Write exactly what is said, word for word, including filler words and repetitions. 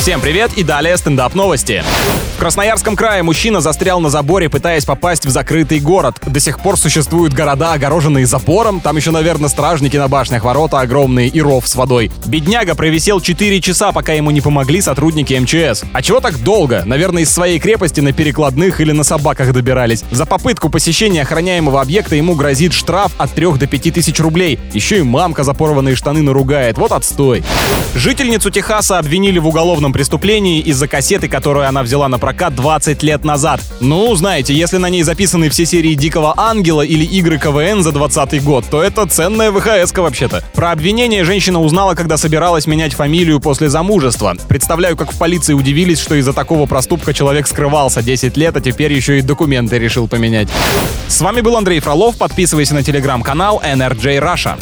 Всем привет и далее стендап-новости. В Красноярском крае мужчина застрял на заборе, пытаясь попасть в закрытый город. До сих пор существуют города, огороженные забором. Там еще, наверное, стражники на башнях, ворота огромные и ров с водой. Бедняга провисел четыре часа, пока ему не помогли сотрудники эм че эс. А чего так долго? Наверное, из своей крепости на перекладных или на собаках добирались. За попытку посещения охраняемого объекта ему грозит штраф от трёх до пяти тысяч рублей. Еще и мамка за порванные штаны наругает. Вот отстой. Жительницу Техаса обвинили в уголовном преступлении из-за кассеты, которую она взяла на прокат двадцать лет назад. Ну, знаете, если на ней записаны все серии «Дикого ангела» или «Игры ка вэ эн» за двадцатый год, то это ценная вэ ха эска вообще-то. Про обвинение женщина узнала, когда собиралась менять фамилию после замужества. Представляю, как в полиции удивились, что из-за такого проступка человек скрывался десять лет, а теперь еще и документы решил поменять. С вами был Андрей Фролов. Подписывайся на телеграм-канал эн эр джей раша.